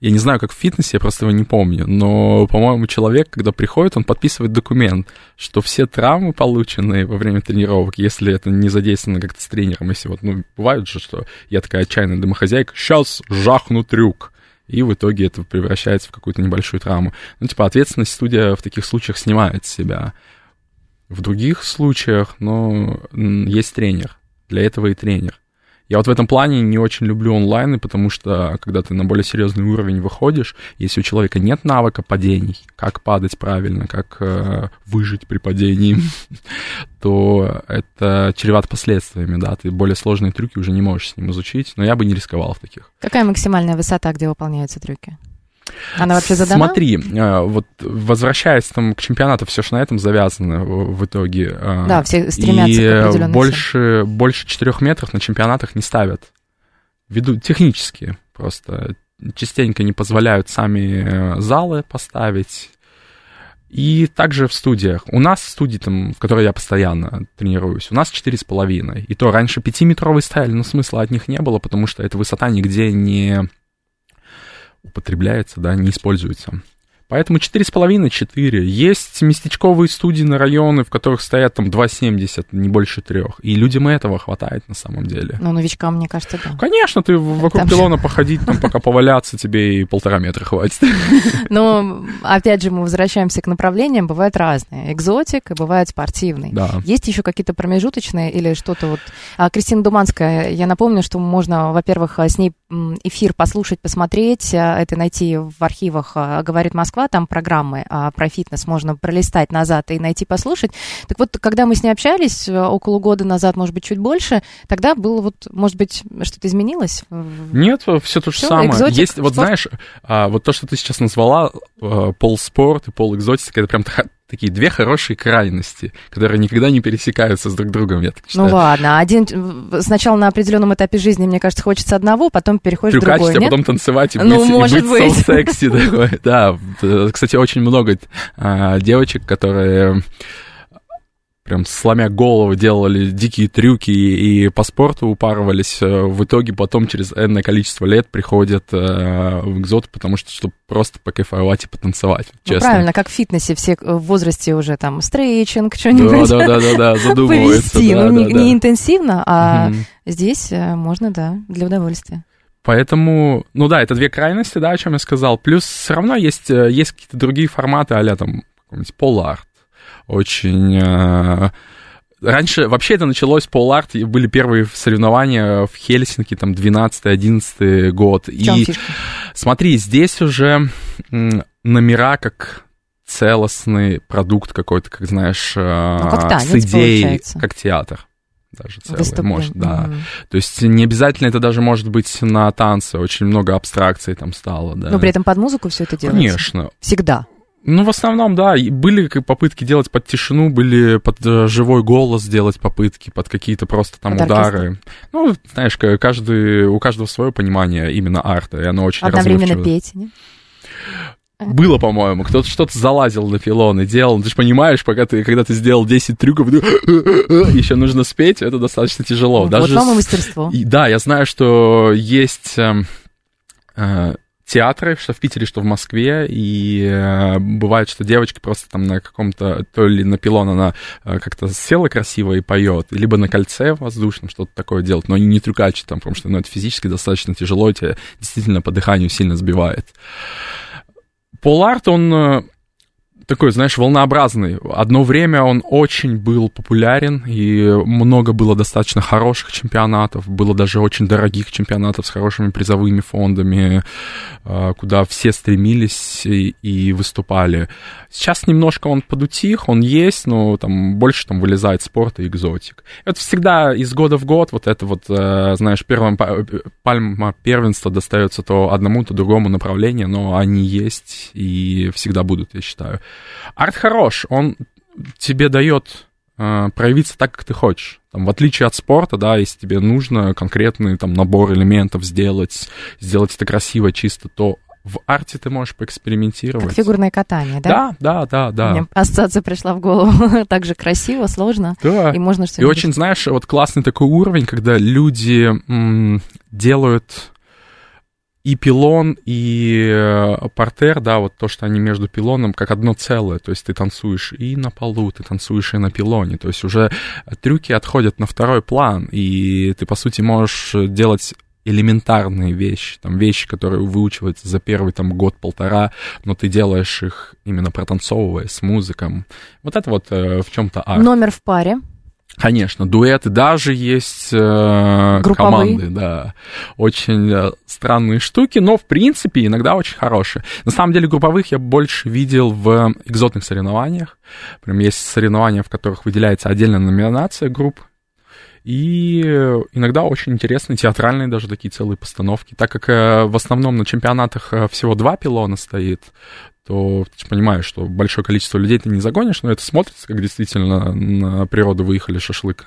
я не знаю, как в фитнесе, я просто его не помню, но, по-моему, человек, когда приходит, он подписывает документ, что все травмы, полученные во время тренировок, если это не задействовано как-то с тренером, если вот, ну, бывает же, что я такая отчаянная домохозяйка, сейчас жахну трюк, и в итоге это превращается в какую-то небольшую травму. Ну, типа, ответственность студия в таких случаях снимает с себя. В других случаях, ну, есть тренер, для этого и тренер. Я вот в этом плане не очень люблю онлайны, потому что, когда ты на более серьезный уровень выходишь, если у человека нет навыка падений, как падать правильно, как э, выжить при падении, то это чревато последствиями, да, ты более сложные трюки уже не можешь с ним изучить, но я бы не рисковал в таких. Какая максимальная высота, где выполняются трюки? Она вообще задана? Смотри, вот возвращаясь там к чемпионату, все же на этом завязано в итоге. Да, все стремятся к определенной. И больше, больше четырёх метров на чемпионатах не ставят. Ввиду технически просто. Частенько не позволяют сами залы поставить. И также в студиях. У нас студии, там, в которой я постоянно тренируюсь, у нас четыре с половиной. И то раньше пятиметровые ставили, но смысла от них не было, потому что эта высота нигде не... употребляется, да, не используется. Поэтому четыре с половиной — четыре. Есть местечковые студии на районы, в которых стоят там два семьдесят, не больше трех. И людям этого хватает на самом деле. Ну, новичкам, мне кажется, да. Конечно, ты вокруг там пилона же... походить, там, пока поваляться, тебе и полтора метра хватит. Но, опять же, мы возвращаемся к направлениям. Бывают разные. Экзотик и бывает спортивный. Да. Есть еще какие-то промежуточные или что-то вот... А, Кристина Думанская, я напомню, что можно, во-первых, с ней эфир послушать, посмотреть. Это найти в архивах «Говорит Москва». Там программы а, про фитнес можно пролистать назад и найти, послушать. Так вот, когда мы с ней общались около года назад, может быть, чуть больше, тогда было вот, может быть, что-то изменилось? Нет, все то же все, самое. Экзотик, есть, вот знаешь, вот то, что ты сейчас назвала, полспорт и полэкзотика, это прям такие две хорошие крайности, которые никогда не пересекаются с друг другом, я так считаю. Ну ладно, один сначала на определенном этапе жизни, мне кажется, хочется одного, потом переходишь в другой, нет? А потом танцевать и быть, ну, и может быть, быть. Соу-секси такой, да. Кстати, очень много а, девочек, которые прям сломя голову делали дикие трюки и по спорту упарывались. В итоге потом через энное количество лет приходят а, в экзот, потому что, чтобы просто покайфовать и потанцевать, честно. Ну, правильно, как в фитнесе, все в возрасте уже там стрейчинг, что-нибудь. Да-да-да, задумываются. Повести, ну не интенсивно, а здесь можно, да, для удовольствия. Поэтому, ну да, это две крайности, да, о чем я сказал. Плюс все равно есть, есть какие-то другие форматы, а-ля там какой-нибудь пол-арт. Очень... Э, раньше вообще это началось, пол-арт, были первые соревнования в Хельсинки, там, двенадцатый-одиннадцатый год. И фишка? Смотри, здесь уже номера как целостный продукт какой-то, как, знаешь, э, ну, как танец, с идеей, получается. Как театр. Даже целый, может, да. Mm-hmm. То есть не обязательно это даже может быть на танце, очень много абстракций там стало, да. Но при этом под музыку все это делается? Конечно. Всегда? Ну, в основном, да, были попытки делать под тишину, были под э, живой голос делать попытки, под какие-то просто там под удары. Ну, знаешь, каждый, у каждого свое понимание именно арта, и оно очень различное. Одновременно петь, не? Было, по-моему, кто-то что-то залазил на пилон и делал. Ты же понимаешь, пока ты, когда ты сделал десять трюков, ты... еще нужно спеть, это достаточно тяжело. Вот даже вам и мастерство. И, да, я знаю, что есть... Э, э, театры, что в Питере, что в Москве, и э, бывает, что девочка просто там на каком-то, то ли на пилон она э, как-то села красиво и поет, либо на кольце воздушном что-то такое делать, но не, не трюкачит там, потому что ну, это физически достаточно тяжело, и тебя действительно по дыханию сильно сбивает. Пол-арт, он... такой, знаешь, волнообразный. Одно время он очень был популярен, и много было достаточно хороших чемпионатов, было даже очень дорогих чемпионатов с хорошими призовыми фондами, куда все стремились и выступали. Сейчас немножко он подутих, он есть, но там больше там вылезает спорт и экзотик. Это всегда из года в год, вот это вот, знаешь, первым, пальма первенства достается то одному, то другому направлению, но они есть и всегда будут, я считаю. Арт хорош, он тебе дает э, проявиться так, как ты хочешь. Там, в отличие от спорта, да, если тебе нужно конкретный там, набор элементов сделать, сделать это красиво, чисто, то в арте ты можешь поэкспериментировать. Как фигурное катание, да? Да, да, да, да. Мне ассоциация пришла в голову. Так же красиво, сложно. Да. И можно что-нибудь... И очень, знаешь, вот классный такой уровень, когда люди м- делают... и пилон, и партер, да, вот то, что они между пилоном, как одно целое, то есть ты танцуешь и на полу, ты танцуешь и на пилоне, то есть уже трюки отходят на второй план, и ты, по сути, можешь делать элементарные вещи, там, вещи, которые выучиваются за первый, там, год-полтора, но ты делаешь их именно протанцовывая с музыком. Вот это вот э, в чем-то арт. Номер в паре. Конечно, дуэты, даже есть э, команды, да, очень э, странные штуки, но, в принципе, иногда очень хорошие. На самом деле, групповых я больше видел в экзотных соревнованиях. Прям есть соревнования, в которых выделяется отдельная номинация групп, и иногда очень интересные театральные даже такие целые постановки. Так как э, в основном на чемпионатах всего два пилона стоит, то ты понимаешь, что большое количество людей ты не загонишь, но это смотрится, как действительно на природу выехали шашлык.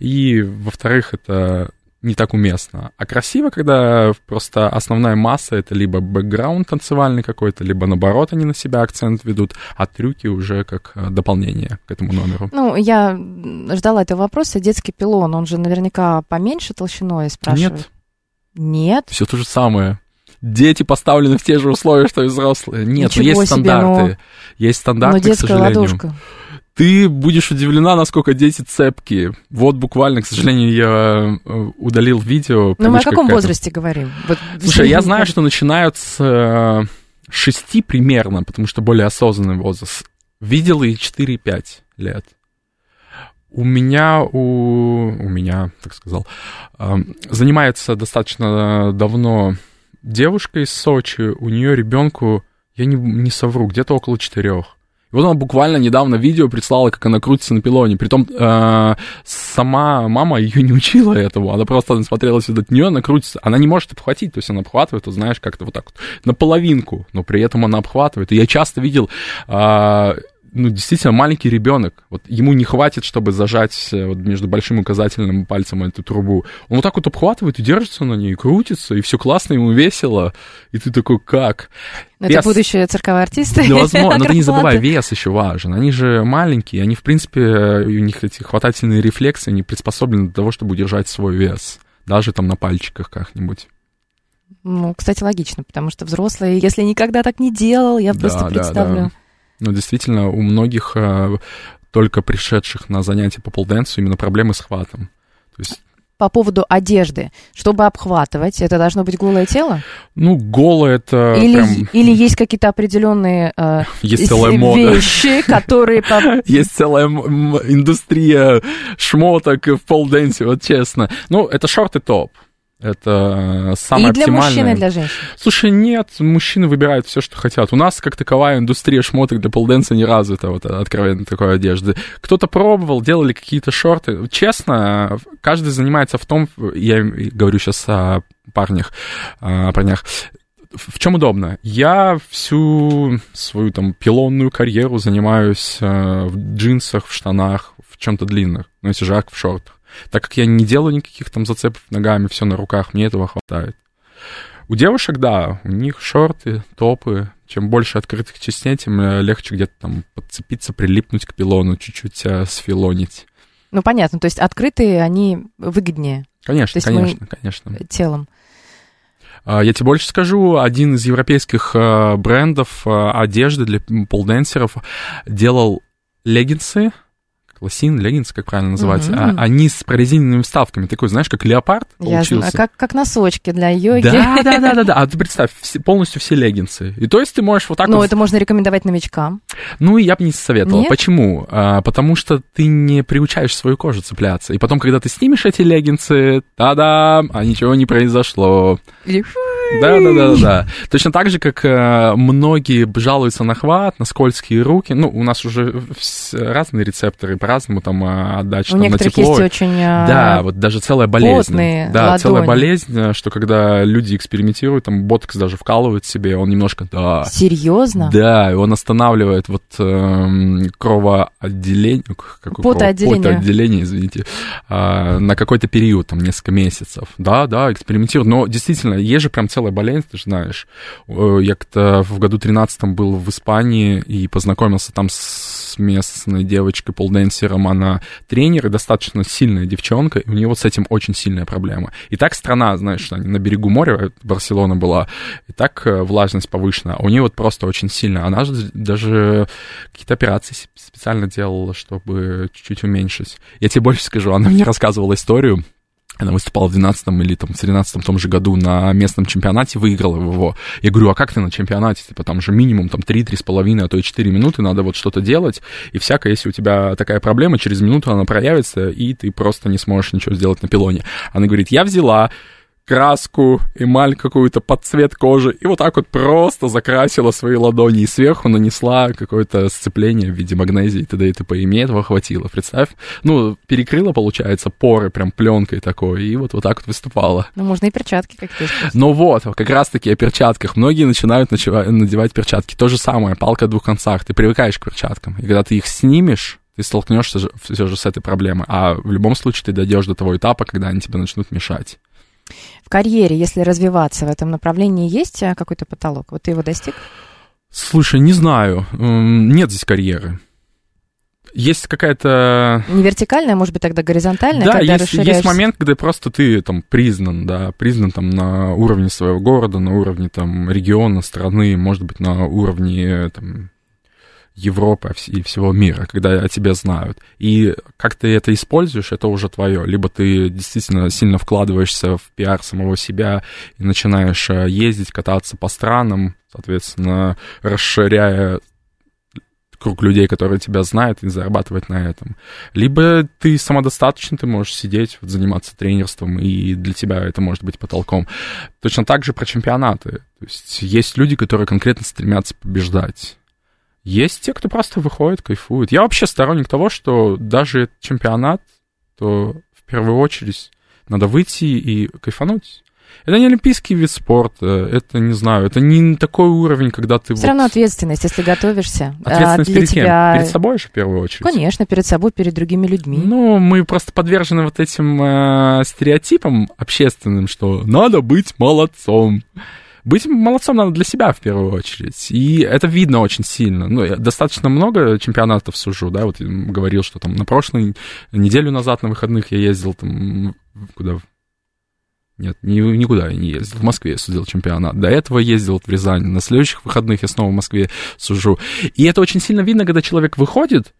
И, во-вторых, это не так уместно. А красиво, когда просто основная масса — это либо бэкграунд танцевальный какой-то, либо, наоборот, они на себя акцент ведут, а трюки уже как дополнение к этому номеру. Ну, я ждала этого вопроса. Детский пилон, он же наверняка поменьше толщиной, спрашивают. Нет. Нет? Все то же самое. Дети поставлены в те же условия, что и взрослые. Нет, но есть стандарты. Себе, но... Есть стандарты, но к сожалению. Ладошка. Ты будешь удивлена, насколько дети цепкие. Вот буквально, к сожалению, я удалил видео. Ну, мы о каком возрасте говорим? Вот, слушай, я знаю, что начинают с шести примерно, потому что более осознанный возраст. Видел и четыре-пять лет. У меня, у, у меня, так сказал, занимается достаточно давно... Девушка из Сочи, у нее ребенку, я не, не совру, где-то около четырех. И вот она буквально недавно видео прислала, как она крутится на пилоне. Притом э, сама мама ее не учила этому. Она просто смотрелась от нее, она крутится. Она не может обхватить, то есть она обхватывает, то, знаешь, как-то вот так вот наполовинку, но при этом она обхватывает. И я часто видел... Э, Ну, действительно, маленький ребенок. Вот ему не хватит, чтобы зажать вот между большим и указательным пальцем эту трубу. Он вот так вот обхватывает и держится на ней, и крутится, и все классно, ему весело. И ты такой, как? Вес... Это будущие цирковые артисты. Да, возможно, но ты не забывай, вес еще важен. Они же маленькие, они, в принципе, у них эти хватательные рефлексы не приспособлены для того, чтобы удержать свой вес. Даже там на пальчиках как-нибудь. Ну, кстати, логично, потому что взрослые, если никогда так не делал, я да, просто представлю... Да, да. Ну, действительно, у многих э, только пришедших на занятия по полденсу именно проблемы с хватом. То есть... По поводу одежды. Чтобы обхватывать, это должно быть голое тело? Ну, голое это или, прям... Или есть какие-то определенные э, есть вещи, которые... Есть целая индустрия шмоток в полденсе, вот честно. Ну, это шорт и топ. Это самое оптимальное. И для мужчин, и для женщин? Слушай, нет, мужчины выбирают все, что хотят. У нас, как таковая, индустрия шмоток для полденса не развита, вот, откровенно, такой одежды. Кто-то пробовал, делали какие-то шорты. Честно, каждый занимается в том... Я говорю сейчас о парнях, о парнях. в чем удобно? Я всю свою там пилонную карьеру занимаюсь э, в джинсах, в штанах, в чем-то длинных, ну, если жарко, в шортах. Так как я не делаю никаких там зацепов ногами, все на руках, мне этого хватает. У девушек, да, у них шорты, топы. Чем больше открытых частей, тем легче где-то там подцепиться, прилипнуть к пилону, чуть-чуть э, сфилонить. Ну, понятно, то есть открытые, они выгоднее. Конечно, конечно, конечно. Телом. Я тебе больше скажу, один из европейских брендов одежды для полденсеров делал леггинсы, лосин, леггинсы, как правильно называть, mm-hmm. они с прорезиненными вставками, такой, знаешь, как леопард получился. Я знаю, как, как носочки для йоги. Да-да-да, а ты представь, все, полностью все леггинсы. И то есть ты можешь вот так. Но вот... это можно рекомендовать новичкам. Ну, я бы не советовал. Нет? Почему? А, потому что ты не приучаешь свою кожу цепляться. И потом, когда ты снимешь эти леггинсы, та-дам, а ничего не произошло. Да, да, да, да. Точно так же, как э, многие жалуются на хват, на скользкие руки. Ну, у нас уже разные рецепторы, по-разному там отдача там, на тепло. У некоторых есть очень да, вот даже целая болезнь. Да, ладони. Целая болезнь, что когда люди экспериментируют, там ботокс даже вкалывают себе, он немножко... Да, серьезно? Да, и он останавливает вот э, кровоотделение, потоотделение, потоотделение, извините, э, на какой-то период, там, несколько месяцев. Да, да, экспериментируют. Но действительно, есть же прям целая целая болезнь, ты же знаешь. Я как-то в году тринадцатом был в Испании и познакомился там с местной девочкой, полденсером. Она тренер и достаточно сильная девчонка, и у нее вот с этим очень сильная проблема. И так страна, знаешь, на берегу моря, Барселона была, и так влажность повышена, а у нее вот просто очень сильно. Она же даже какие-то операции специально делала, чтобы чуть-чуть уменьшить. Я тебе больше скажу, она мне рассказывала историю. Она выступала в двенадцатом или там в тринадцатом том же году на местном чемпионате, выиграла его. Я говорю, а как ты на чемпионате? Типа там же минимум там три-три с половиной, а то и четыре минуты, надо вот что-то делать. И всякое, если у тебя такая проблема, через минуту она проявится, и ты просто не сможешь ничего сделать на пилоне. Она говорит, я взяла краску, эмаль какую-то под цвет кожи, и вот так вот просто закрасила свои ладони, и сверху нанесла какое-то сцепление в виде магнезии и т.д. и т.п. И мне этого хватило, представь. Ну, перекрыла, получается, поры прям пленкой такой, и вот, вот так вот выступала. Ну, можно и перчатки как-то использовать. Ну вот, как раз-таки о перчатках. Многие начинают надевать перчатки. То же самое, палка о двух концах. Ты привыкаешь к перчаткам, и когда ты их снимешь, ты столкнешься все же с этой проблемой. А в любом случае ты дойдешь до того этапа, когда они тебе начнут мешать. В карьере, если развиваться в этом направлении, есть какой-то потолок? Вот ты его достиг? Слушай, не знаю. Нет здесь карьеры. Есть какая-то... Не вертикальная, может быть, тогда горизонтальная? Да, когда есть, есть момент, когда просто ты там признан, да, признан там на уровне своего города, на уровне там региона, страны, может быть, на уровне там Европы и всего мира, когда о тебе знают. И как ты это используешь, это уже твое. Либо ты действительно сильно вкладываешься в пиар самого себя и начинаешь ездить, кататься по странам, соответственно, расширяя круг людей, которые тебя знают, и зарабатывать на этом. Либо ты самодостаточен, ты можешь сидеть, вот, заниматься тренерством, и для тебя это может быть потолком. Точно так же про чемпионаты. То есть есть люди, которые конкретно стремятся побеждать. Есть те, кто просто выходит, кайфует. Я вообще сторонник того, что даже чемпионат, то в первую очередь надо выйти и кайфануть. Это не олимпийский вид спорта, это, не знаю, это не такой уровень, когда ты... Все вот... равно ответственность, если готовишься. Ответственность а перед тебя... кем? Перед собой же в первую очередь. Конечно, перед собой, перед другими людьми. Ну, мы просто подвержены вот этим э, стереотипам общественным, что надо быть молодцом. Быть молодцом надо для себя в первую очередь, и это видно очень сильно. Ну, я достаточно много чемпионатов сужу, да, вот говорил, что там на прошлой неделю назад на выходных я ездил там куда... Нет, никуда я не ездил. В Москве я судил чемпионат. До этого ездил в Рязань. На следующих выходных я снова в Москве сужу. И это очень сильно видно, когда человек выходит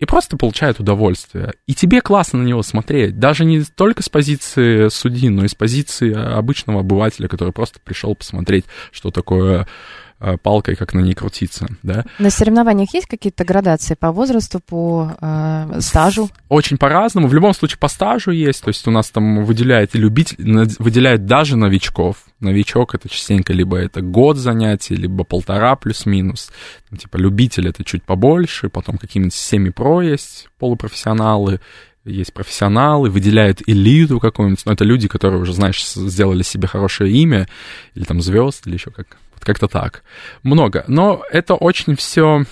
и просто получает удовольствие. И тебе классно на него смотреть. Даже не только с позиции судьи, но и с позиции обычного обывателя, который просто пришел посмотреть, что такое палка и как на ней крутиться. Да? На соревнованиях есть какие-то градации по возрасту, по э, стажу? Очень по-разному. В любом случае по стажу есть. То есть у нас там выделяет и любитель, выделяет даже новичков. Новичок — это частенько либо это год занятий, либо полтора плюс-минус. Типа любитель — это чуть побольше, потом какие-нибудь семипро есть, полупрофессионалы, есть профессионалы, выделяют элиту какую-нибудь, но это люди, которые уже, знаешь, сделали себе хорошее имя, или там звезд, или еще как, вот как-то так. Много. Но это очень все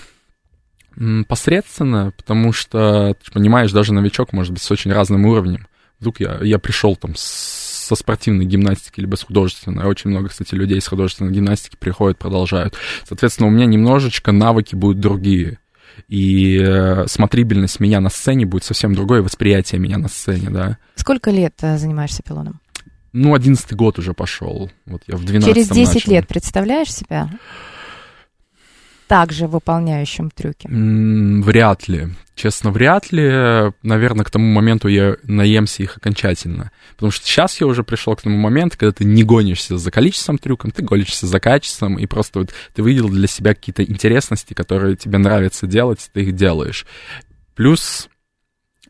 посредственно, потому что, ты понимаешь, даже новичок может быть с очень разным уровнем. Вдруг я, я пришел там со спортивной гимнастики либо с художественной. Очень много, кстати, людей с художественной гимнастики приходят, продолжают. Соответственно, у меня немножечко навыки будут другие. И смотрибельность меня на сцене будет совсем другое, восприятие меня на сцене, да. Сколько лет занимаешься пилоном? Ну, одиннадцатый год уже пошел. Вот я в двенадцатом Через десять начал. Лет представляешь себя также выполняющим трюки? Вряд ли. Честно, вряд ли. Наверное, к тому моменту я наемся их окончательно. Потому что сейчас я уже пришел к тому моменту, когда ты не гонишься за количеством трюком, ты гонишься за качеством, и просто вот ты выделил для себя какие-то интересности, которые тебе нравится делать, ты их делаешь. Плюс,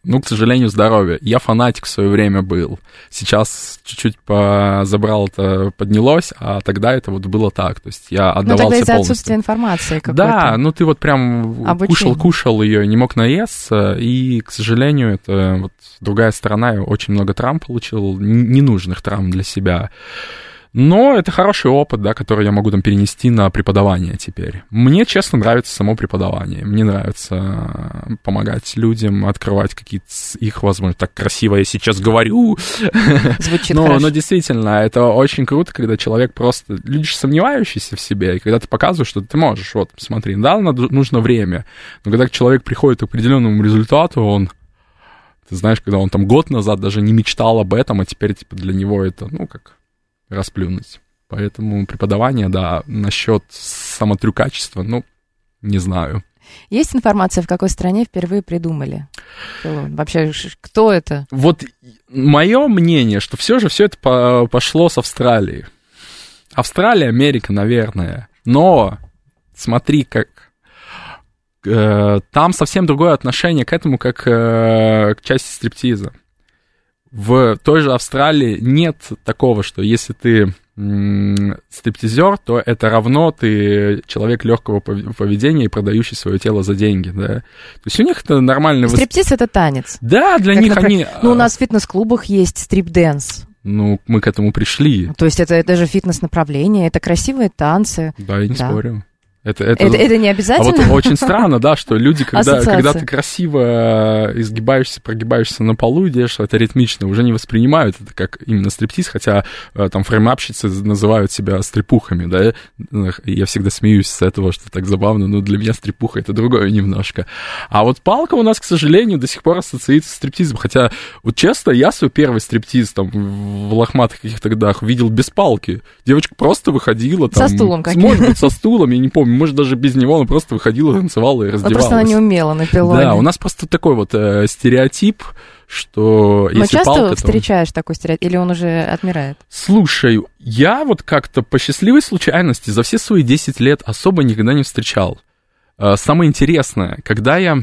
ну, к сожалению, здоровье. Я фанатик в свое время был. Сейчас чуть-чуть позабрал, это поднялось, а тогда это вот было так. То есть я отдавался полностью. Ну, тогда из-за отсутствия информации какой-то. Да, ну ты вот прям кушал-кушал ее, не мог наесться, и, к сожалению, это вот другая сторона. Я очень много травм получил, ненужных травм для себя. Но это хороший опыт, да, который я могу там перенести на преподавание теперь. Мне, честно, нравится само преподавание. Мне нравится помогать людям, открывать какие-то их возможности. Так красиво я сейчас говорю. Звучит но, хорошо. Но действительно, это очень круто, когда человек просто... Люди же сомневающиеся в себе, и когда ты показываешь, что ты можешь. Вот, смотри, да, нужно время. Но когда человек приходит к определенному результату, он... Ты знаешь, когда он там год назад даже не мечтал об этом, а теперь типа для него это, ну, как... расплюнуть. Поэтому преподавание, да, насчет самотрюкачества, ну, не знаю. Есть информация, в какой стране впервые придумали пилон? Вообще, кто это? Вот мое мнение, что все же все это пошло с Австралии. Австралия, Америка, наверное. Но смотри, как... Э, там совсем другое отношение к этому, как э, к части стриптиза. В той же Австралии нет такого, что если ты м- стриптизер, то это равно ты человек легкого поведения и продающий свое тело за деньги, да. То есть у них это нормально... Стриптиз — это танец. Да, для как, них например, они... Ну, у нас в фитнес-клубах есть стрип-дэнс. Ну, мы к этому пришли. То есть это, это же фитнес-направление, это красивые танцы. Да, я не да. спорю. Это, это... Это, это не обязательно? А вот очень странно, да, что люди, когда, когда ты красиво изгибаешься, прогибаешься на полу и делаешь это ритмично, уже не воспринимают это как именно стриптиз, хотя там фреймапщицы называют себя стрипухами, да, я всегда смеюсь с этого, что так забавно, но для меня стрипуха — это другое немножко. А вот палка у нас, к сожалению, до сих пор ассоциируется с стриптизом, хотя, вот честно, я свой первый стриптиз там в лохматых каких-то годах видел без палки. Девочка просто выходила там... Со стулом каким-то. Может быть, со стулом, я не помню. Может, даже без него она просто выходила, танцевала и раздевалась. Просто она не умела на пилоне. Да, у нас просто такой вот э, стереотип, что... Но если часто палка, то... встречаешь такой стереотип, или он уже отмирает? Слушай, я вот как-то по счастливой случайности за все свои десять лет особо никогда не встречал. Самое интересное, когда я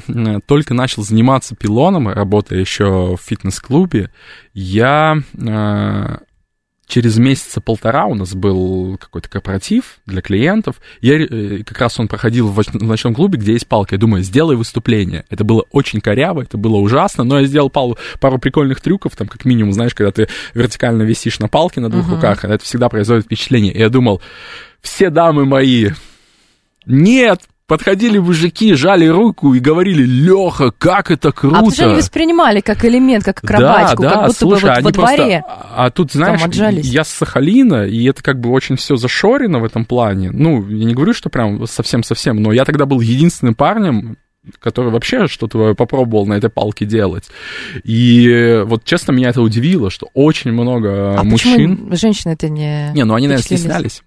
только начал заниматься пилоном, работая еще в фитнес-клубе, я... Э, Через месяца полтора у нас был какой-то корпоратив для клиентов. Я, как раз он проходил в ночном клубе, где есть палка. Я думаю, сделай выступление. Это было очень коряво, это было ужасно, но я сделал пару, пару прикольных трюков, там, как минимум, знаешь, когда ты вертикально висишь на палке на двух uh-huh. руках, это всегда производит впечатление. И я думал, все дамы мои, нет! Подходили мужики, жали руку и говорили: Леха, как это круто! А уже не воспринимали как элемент, как акробатику, да, да, как будто слушай, бы вот они во дворе. Просто... А тут, знаешь, я с Сахалина, и это как бы очень все зашорено в этом плане. Ну, я не говорю, что прям совсем-совсем, но я тогда был единственным парнем, который вообще что-то попробовал на этой палке делать. И вот, честно, меня это удивило, что очень много а мужчин... А почему женщины-то не Не, ну они, наверное, стеснялись.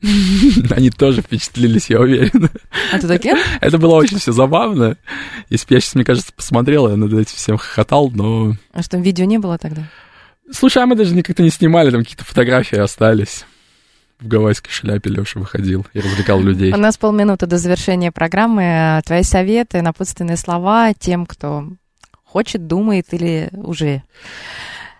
Они тоже впечатлились, я уверен. А ты таким? Это было очень все забавно. Если бы я сейчас, мне кажется, посмотрел, я над этим всем хохотал, но... А что, видео не было тогда? Слушай, а мы даже как-то не снимали, там какие-то фотографии остались. В гавайской шляпе Лёша выходил и развлекал людей. У нас полминуты до завершения программы. Твои советы, напутственные слова тем, кто хочет, думает или уже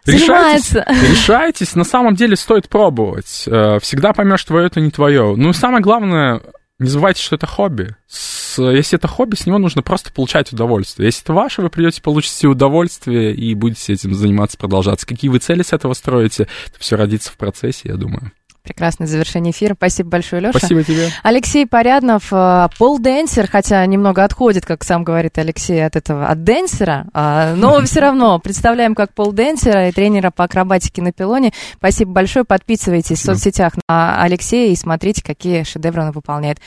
занимается. Решайтесь, решайтесь. На самом деле стоит пробовать. Всегда поймешь, твое это не твое. Ну и самое главное... Не забывайте, что это хобби. С, если это хобби, с него нужно просто получать удовольствие. Если это ваше, вы придете, получите удовольствие и будете этим заниматься, продолжаться. Какие вы цели с этого строите, это все родится в процессе, я думаю. Прекрасное завершение эфира. Спасибо большое, Леша. Спасибо тебе. Алексей Поряднов, полденсер, хотя немного отходит, как сам говорит Алексей, от этого, от денсера, но все равно представляем как полденсера и тренера по акробатике на пилоне. Спасибо большое. Подписывайтесь в соцсетях на Алексея и смотрите, какие шедевры он выполняет.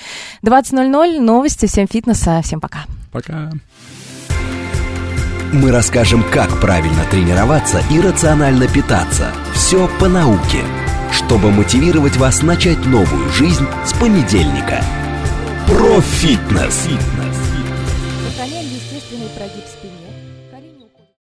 двадцать ноль ноль, новости, всем фитнеса, всем пока. Пока. Мы расскажем, как правильно тренироваться и рационально питаться. Все по науке. Чтобы мотивировать вас начать новую жизнь с понедельника. Профитнес.